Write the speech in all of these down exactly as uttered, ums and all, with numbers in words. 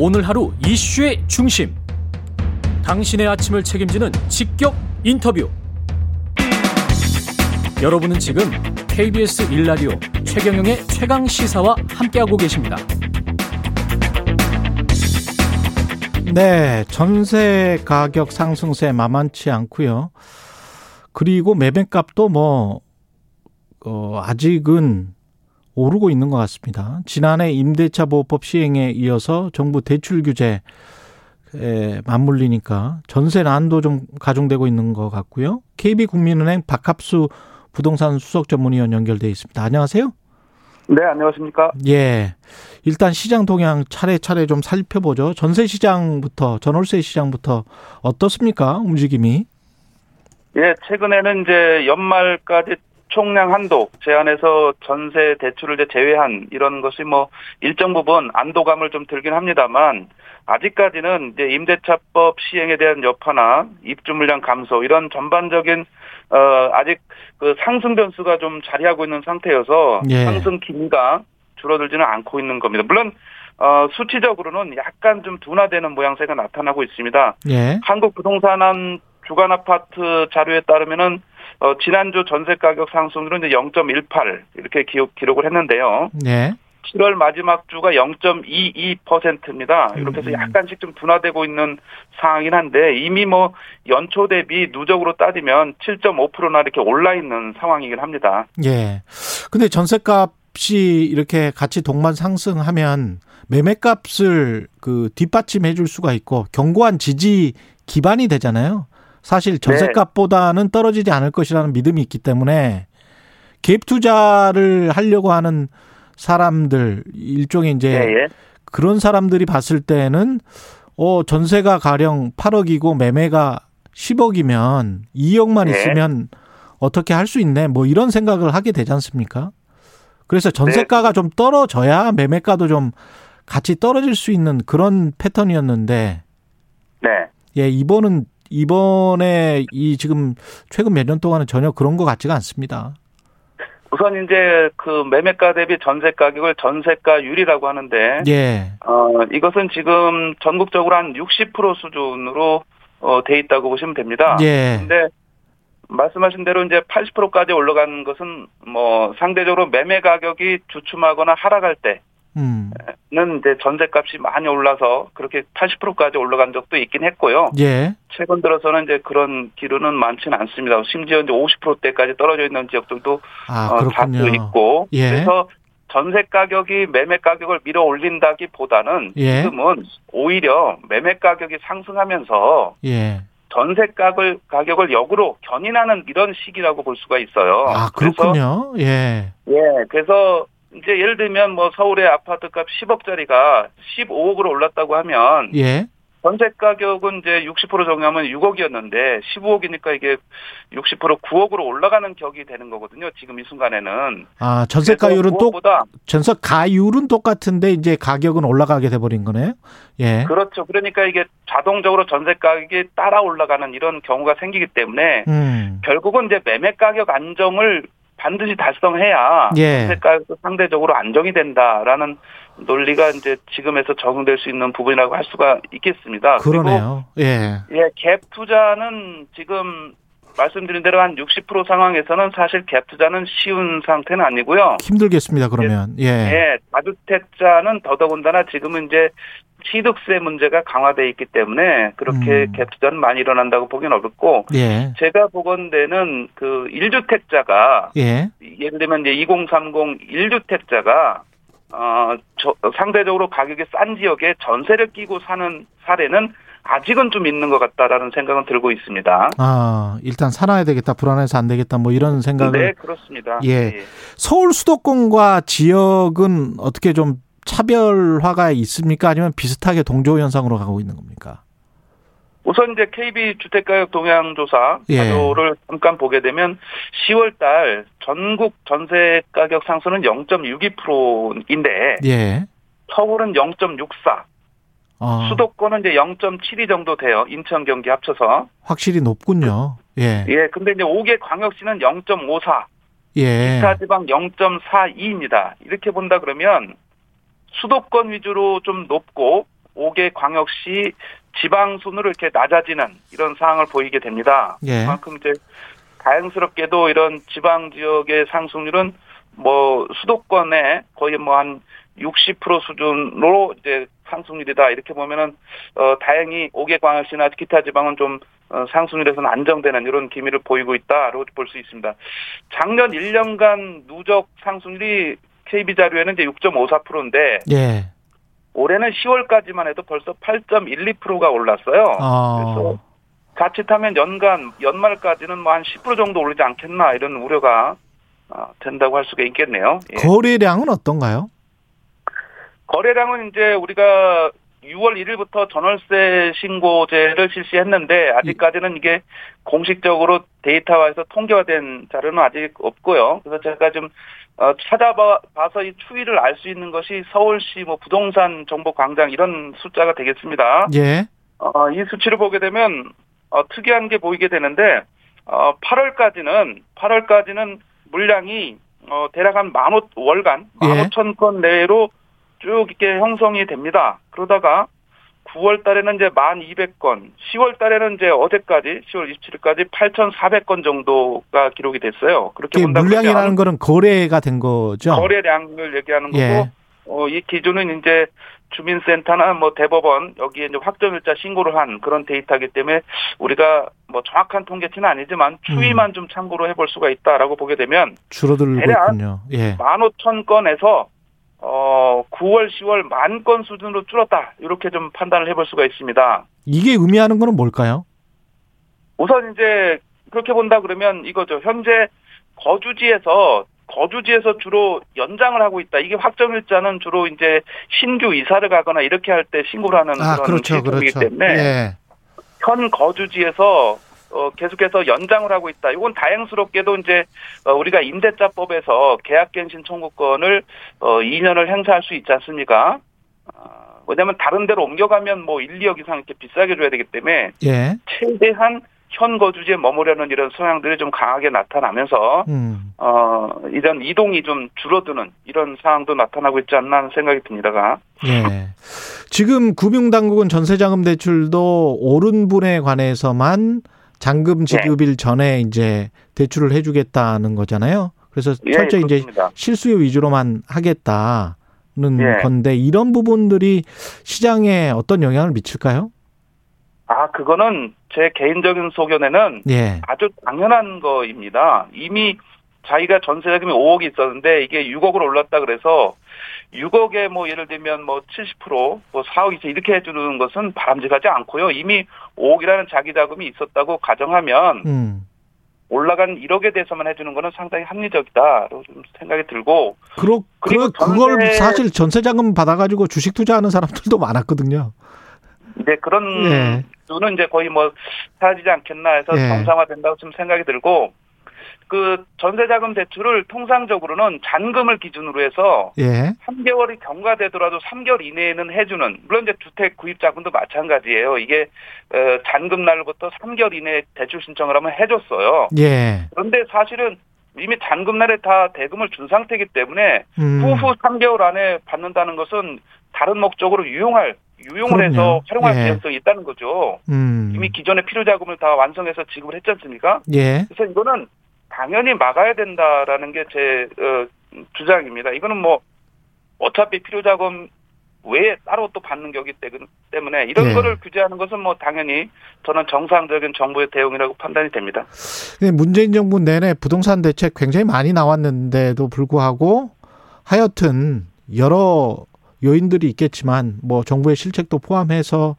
오늘 하루 이슈의 중심, 당신의 아침을 책임지는 직격 인터뷰. 여러분은 지금 케이비에스 일라디오 최경영의 최강시사와 함께하고 계십니다. 네, 전세 가격 상승세 만만치 않고요. 그리고 매매값도 뭐 어, 아직은 오르고 있는 것 같습니다. 지난해 임대차 보호법 시행에 이어서 정부 대출 규제에 맞물리니까 전세 난도 좀 가중되고 있는 것 같고요. 케이비 국민은행 박합수 부동산 수석 전문위원 연결돼 있습니다. 안녕하세요. 네, 안녕하십니까? 예, 일단 시장 동향 차례차례 좀 살펴보죠. 전세 시장부터, 전월세 시장부터 어떻습니까? 움직임이? 예, 최근에는 이제 연말까지 총량 한도 제한에서 전세 대출을 이제 제외한 이런 것이 뭐 일정 부분 안도감을 좀 들긴 합니다만, 아직까지는 이제 임대차법 시행에 대한 여파나 입주 물량 감소 이런 전반적인 어 아직 그 상승 변수가 좀 자리하고 있는 상태여서 예. 상승 기미가 줄어들지는 않고 있는 겁니다. 물론 어 수치적으로는 약간 좀 둔화되는 모양새가 나타나고 있습니다. 예. 한국부동산 주간 아파트 자료에 따르면은 어, 지난주 전세 가격 상승률은 이제 영 점 일팔 이렇게 기록, 기록을 했는데요. 네. 칠월 마지막 주가 영 점 이이 퍼센트입니다. 이렇게 해서 약간씩 좀 둔화되고 있는 상황이긴 한데, 이미 뭐 연초 대비 누적으로 따지면 칠 점 오 퍼센트나 이렇게 올라 있는 상황이긴 합니다. 예. 근데 전세값이 이렇게 같이 동반 상승하면 매매값을 그 뒷받침해 줄 수가 있고 견고한 지지 기반이 되잖아요. 사실 전세값보다는 네. 떨어지지 않을 것이라는 믿음이 있기 때문에 개입 투자를 하려고 하는 사람들, 일종의 이제 네. 그런 사람들이 봤을 때는 어, 전세가 가령 팔억이고 매매가 십억이면 이억만 네. 있으면 어떻게 할 수 있네, 뭐 이런 생각을 하게 되지 않습니까? 그래서 전세가가 네. 좀 떨어져야 매매가도 좀 같이 떨어질 수 있는 그런 패턴이었는데 네. 예, 이번은 이번에 이 지금 최근 몇 년 동안은 전혀 그런 것 같지가 않습니다. 우선 이제 그 매매가 대비 전세 가격을 전세가율이라고 하는데, 예, 어 이것은 지금 전국적으로 한 육십 퍼센트 수준으로 어, 돼 있다고 보시면 됩니다. 예. 근데 말씀하신 대로 이제 팔십 퍼센트까지 올라간 것은 뭐 상대적으로 매매 가격이 주춤하거나 하락할 때. 음. 는 이제 전세값이 많이 올라서 그렇게 팔십 퍼센트까지 올라간 적도 있긴 했고요. 예. 최근 들어서는 이제 그런 기류는 많지는 않습니다. 심지어 이제 오십 퍼센트대까지 떨어져 있는 지역들도 아, 어, 다수 있고. 예. 그래서 전세 가격이 매매 가격을 밀어 올린다기보다는 예. 지금은 오히려 매매 가격이 상승하면서 예. 전세 가격을 가격을 역으로 견인하는 이런 시기라고 볼 수가 있어요. 아, 그렇군요. 그래서, 예. 예. 그래서 이제 예를 들면 뭐 서울의 아파트값 십억짜리가 십오억으로 올랐다고 하면 예. 전세 가격은 이제 육십 퍼센트 정리하면 육억이었는데 십오억이니까 이게 육십 퍼센트 구억으로 올라가는 격이 되는 거거든요. 지금 이 순간에는. 아, 전세가율은 또 전세가율은 똑같은데 이제 가격은 올라가게 돼 버린 거네요. 예. 그렇죠. 그러니까 이게 자동적으로 전세 가격이 따라 올라가는 이런 경우가 생기기 때문에 음. 결국은 이제 매매 가격 안정을 반드시 달성해야 예. 전세가도 상대적으로 안정이 된다라는 논리가 이제 지금에서 적용될 수 있는 부분이라고 할 수가 있겠습니다. 그러네요. 그리고 예. 예, 갭 투자는 지금 말씀드린 대로 한 육십 퍼센트 상황에서는 사실 갭 투자는 쉬운 상태는 아니고요. 힘들겠습니다. 그러면 예. 예, 다주택자는 더더군다나 지금은 이제 취득세 문제가 강화돼 있기 때문에 그렇게 음. 갭 투자는 많이 일어난다고 보기는 어렵고 예. 제가 보건대는 그 일 주택자가 예. 예를 들면 이제 이공삼공 일 주택자가 어, 저, 상대적으로 가격이 싼 지역에 전세를 끼고 사는 사례는 아직은 좀 있는 것 같다라는 생각은 들고 있습니다. 아, 일단 살아야 되겠다, 불안해서 안 되겠다, 뭐 이런 생각을. 네, 그렇습니다. 예. 예. 서울 수도권과 지역은 어떻게 좀 차별화가 있습니까? 아니면 비슷하게 동조 현상으로 가고 있는 겁니까? 우선 이제 케이비주택가격 동향조사 자료를 예. 잠깐 보게 되면 시월달 전국 전세가격 상승은 영 점 육이 퍼센트인데 예. 서울은 영 점 육사 퍼센트, 어. 수도권은 이제 영 점 칠이 정도 돼요. 인천, 경기 합쳐서. 확실히 높군요. 예. 예. 근데 이제 다섯 개 광역시는 영 점 오사, 예. 이사지방 영 점 사이입니다. 이렇게 본다 그러면 수도권 위주로 좀 높고 다섯 개 광역시 지방 순으로 이렇게 낮아지는 이런 상황을 보이게 됩니다. 예. 그만큼 이제 다행스럽게도 이런 지방 지역의 상승률은 뭐 수도권에 거의 뭐 한 육십 퍼센트 수준으로 이제 상승률이다. 이렇게 보면은 어 다행히 다섯 개 광역시나 기타 지방은 좀 어 상승률에서는 안정되는 이런 기미를 보이고 있다라고 볼 수 있습니다. 작년 일 년간 누적 상승률이 케이비 자료에는 이제 육 점 오사 퍼센트인데 예. 올해는 시월까지만 해도 벌써 팔 점 일이 퍼센트가 올랐어요. 어. 그래서 자칫하면 연간 연말까지는 뭐 한 십 퍼센트 정도 오르지 않겠나 이런 우려가 된다고 할 수가 있겠네요. 예. 거래량은 어떤가요? 거래량은 이제 우리가 유월 일일부터 전월세 신고제를 실시했는데 아직까지는 이게 공식적으로 데이터화해서 통계화된 자료는 아직 없고요. 그래서 제가 좀 찾아봐서 이 추이를 알 수 있는 것이 서울시 뭐 부동산 정보 광장 이런 숫자가 되겠습니다. 예. 어, 이 수치를 보게 되면 어, 특이한 게 보이게 되는데 어, 팔월까지는 팔월까지는 물량이 어, 대략 한 만 오, 월간 만 오천 건 내외로 쭉 이렇게 형성이 됩니다. 그러다가 구월 달에는 이제 만 이백 건, 시월 달에는 이제 어제까지 시월 이십칠일까지 팔천사백 건 정도가 기록이 됐어요. 그렇게 본다 물량이라는 거는 거래가 된 거죠? 거래량을 얘기하는 거고, 예. 어, 이 기준은 이제 주민센터나 뭐 대법원 여기에 이제 확정일자 신고를 한 그런 데이터이기 때문에 우리가 뭐 정확한 통계치는 아니지만 추이만 음. 좀 참고로 해볼 수가 있다라고 보게 되면 줄어들고 있군요. 예. 만 오천 건에서 어, 구월, 시월 만 건 수준으로 줄었다. 이렇게 좀 판단을 해볼 수가 있습니다. 이게 의미하는 거는 뭘까요? 우선 이제 그렇게 본다 그러면 이거죠. 현재 거주지에서 거주지에서 주로 연장을 하고 있다. 이게 확정일자는 주로 이제 신규 이사를 가거나 이렇게 할 때 신고를 하는 아, 그런 제도이기 그렇죠, 그렇죠. 때문에 예. 현 거주지에서 어, 계속해서 연장을 하고 있다. 이건 다행스럽게도 이제, 어, 우리가 임대차법에서 계약갱신 청구권을, 어, 이 년을 행사할 수 있지 않습니까? 어, 왜냐면 다른 데로 옮겨가면 뭐 일, 이억 이상 이렇게 비싸게 줘야 되기 때문에. 예. 최대한 현 거주지에 머무려는 이런 성향들이 좀 강하게 나타나면서, 음. 어, 이런 이동이 좀 줄어드는 이런 상황도 나타나고 있지 않나 하는 생각이 듭니다가. 예. 지금 금융당국은 전세자금대출도 오른 분에 관해서만 잔금 지급일 네. 전에 이제 대출을 해주겠다는 거잖아요. 그래서 예, 철저히 그렇습니다. 이제 실수요 위주로만 하겠다는 예. 건데 이런 부분들이 시장에 어떤 영향을 미칠까요? 아, 그거는 제 개인적인 소견에는 예. 아주 당연한 거입니다. 이미 자기가 전세자금이 오억이 있었는데 이게 육억으로 올랐다 그래서 육억에 뭐 예를 들면 뭐 칠십 퍼센트 뭐 사억이 이렇게 해주는 것은 바람직하지 않고요. 이미 오억이라는 자기 자금이 있었다고 가정하면 음. 올라간 일억에 대해서만 해주는 것은 상당히 합리적이다라고 좀 생각이 들고. 그러, 그리고 전세, 그걸 사실 전세자금 받아가지고 주식 투자하는 사람들도 많았거든요. 이제 그런 예. 수는 이제 거의 뭐 사라지지 않겠나 해서 예. 정상화된다고 좀 생각이 들고. 그 전세자금 대출을 통상적으로는 잔금을 기준으로 해서 예. 삼 개월이 경과되더라도 삼 개월 이내에는 해주는 물론 이제 주택 구입자금도 마찬가지예요. 이게 잔금 날부터 삼 개월 이내에 대출 신청을 하면 해줬어요. 예. 그런데 사실은 이미 잔금 날에 다 대금을 준 상태이기 때문에 음. 후후 삼 개월 안에 받는다는 것은 다른 목적으로 유용할 유용을 그럼요. 해서 활용할 예. 가능성이 있다는 거죠. 음. 이미 기존의 필요자금을 다 완성해서 지급을 했지 않습니까? 예. 그래서 이거는 당연히 막아야 된다라는 게 제 어, 주장입니다. 이거는 뭐 어차피 필요자금 외에 따로 또 받는 거기 때문에 이런 네. 거를 규제하는 것은 뭐 당연히 저는 정상적인 정부의 대응이라고 판단이 됩니다. 문재인 정부 내내 부동산 대책 굉장히 많이 나왔는데도 불구하고 하여튼 여러 요인들이 있겠지만 뭐 정부의 실책도 포함해서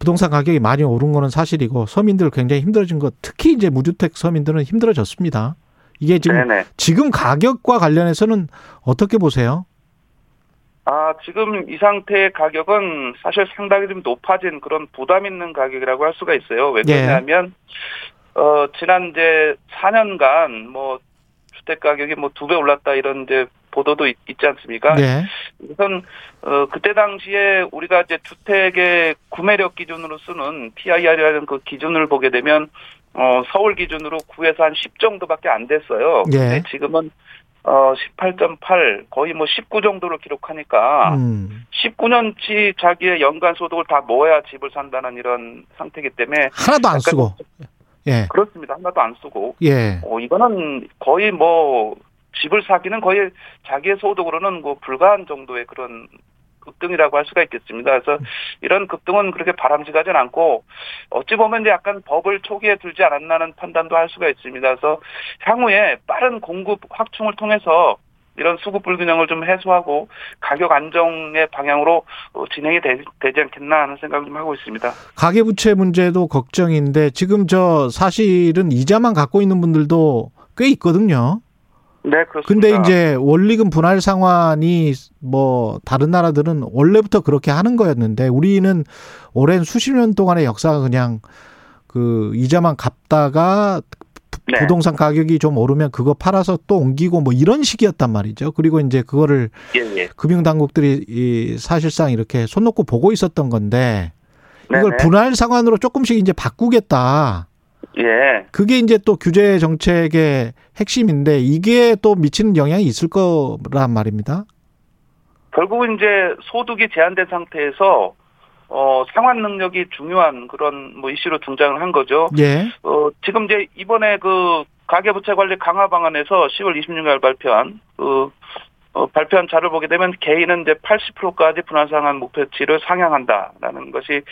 부동산 가격이 많이 오른 거는 사실이고 서민들 굉장히 힘들어진 거 특히 이제 무주택 서민들은 힘들어졌습니다. 이게 지금 네네. 지금 가격과 관련해서는 어떻게 보세요? 아 지금 이 상태의 가격은 사실 상당히 좀 높아진 그런 부담 있는 가격이라고 할 수가 있어요. 왜 그러냐면 예. 어, 지난 이제 사 년간 뭐 주택 가격이 뭐 두 배 올랐다 이런 이제 보도도 있, 있지 않습니까? 네. 우선 어, 그때 당시에 우리가 이제 주택의 구매력 기준으로 쓰는 티 아이 알이라는 그 기준을 보게 되면 어, 서울 기준으로 구에서 한 십 정도밖에 안 됐어요. 네. 근데 지금은 어, 십팔 점 팔 거의 뭐 십구 정도를 기록하니까 음. 십구 년치 자기의 연간 소득을 다 모아야 집을 산다는 이런 상태이기 때문에 하나도 안 쓰고 예 그렇습니다 하나도 안 쓰고 예 어, 이거는 거의 뭐 집을 사기는 거의 자기의 소득으로는 뭐 불가한 정도의 그런 급등이라고 할 수가 있겠습니다. 그래서 이런 급등은 그렇게 바람직하진 않고 어찌 보면 이제 약간 버블 초기에 들지 않았나는 판단도 할 수가 있습니다. 그래서 향후에 빠른 공급 확충을 통해서 이런 수급 불균형을 좀 해소하고 가격 안정의 방향으로 진행이 되지 않겠나 하는 생각을 좀 하고 있습니다. 가계부채 문제도 걱정인데 지금 저 사실은 이자만 갖고 있는 분들도 꽤 있거든요. 네, 그렇습니다. 근데 이제 원리금 분할 상환이 뭐 다른 나라들은 원래부터 그렇게 하는 거였는데 우리는 오랜 수십 년 동안의 역사가 그냥 그 이자만 갚다가 네. 부동산 가격이 좀 오르면 그거 팔아서 또 옮기고 뭐 이런 식이었단 말이죠. 그리고 이제 그거를 예, 예. 금융당국들이 이 사실상 이렇게 손 놓고 보고 있었던 건데 이걸 네네. 분할 상환으로 조금씩 이제 바꾸겠다. 예. 그게 이제 또 규제 정책의 핵심인데 이게 또 미치는 영향이 있을 거란 말입니다. 결국은 이제 소득이 제한된 상태에서 어 상환 능력이 중요한 그런 뭐 이슈로 등장을 한 거죠. 예. 어 지금 이제 이번에 그 가계부채 관리 강화 방안에서 시월 이십육일 발표한 그 어, 발표한 자료를 보게 되면 개인은 이제 팔십 퍼센트까지 분할상환 목표치를 상향한다라는 것이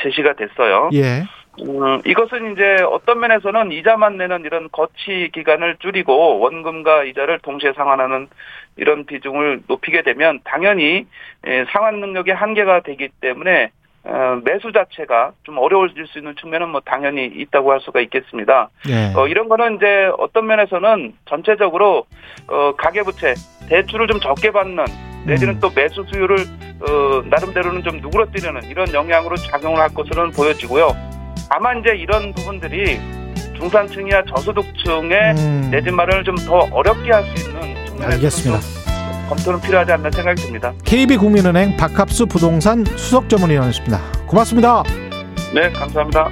제시가 됐어요. 예. 음, 이것은 이제 어떤 면에서는 이자만 내는 이런 거치 기간을 줄이고 원금과 이자를 동시에 상환하는 이런 비중을 높이게 되면 당연히 상환 능력의 한계가 되기 때문에 매수 자체가 좀 어려워질 수 있는 측면은 뭐 당연히 있다고 할 수가 있겠습니다. 네. 어, 이런 거는 이제 어떤 면에서는 전체적으로 어, 가계부채 대출을 좀 적게 받는 내지는 음. 또 매수 수요를 어, 나름대로는 좀 누그러뜨리는 이런 영향으로 작용을 할 것으로는 보여지고요. 다만 이제 이런 부분들이 중산층이나 저소득층의 음. 내 집 마련을 좀 더 어렵게 할 수 있는 측면에서 알겠습니다. 검토는 필요하지 않나 생각이 듭니다. 케이비 국민은행 박합수 부동산 수석 전문위원이었습니다. 고맙습니다. 네, 감사합니다.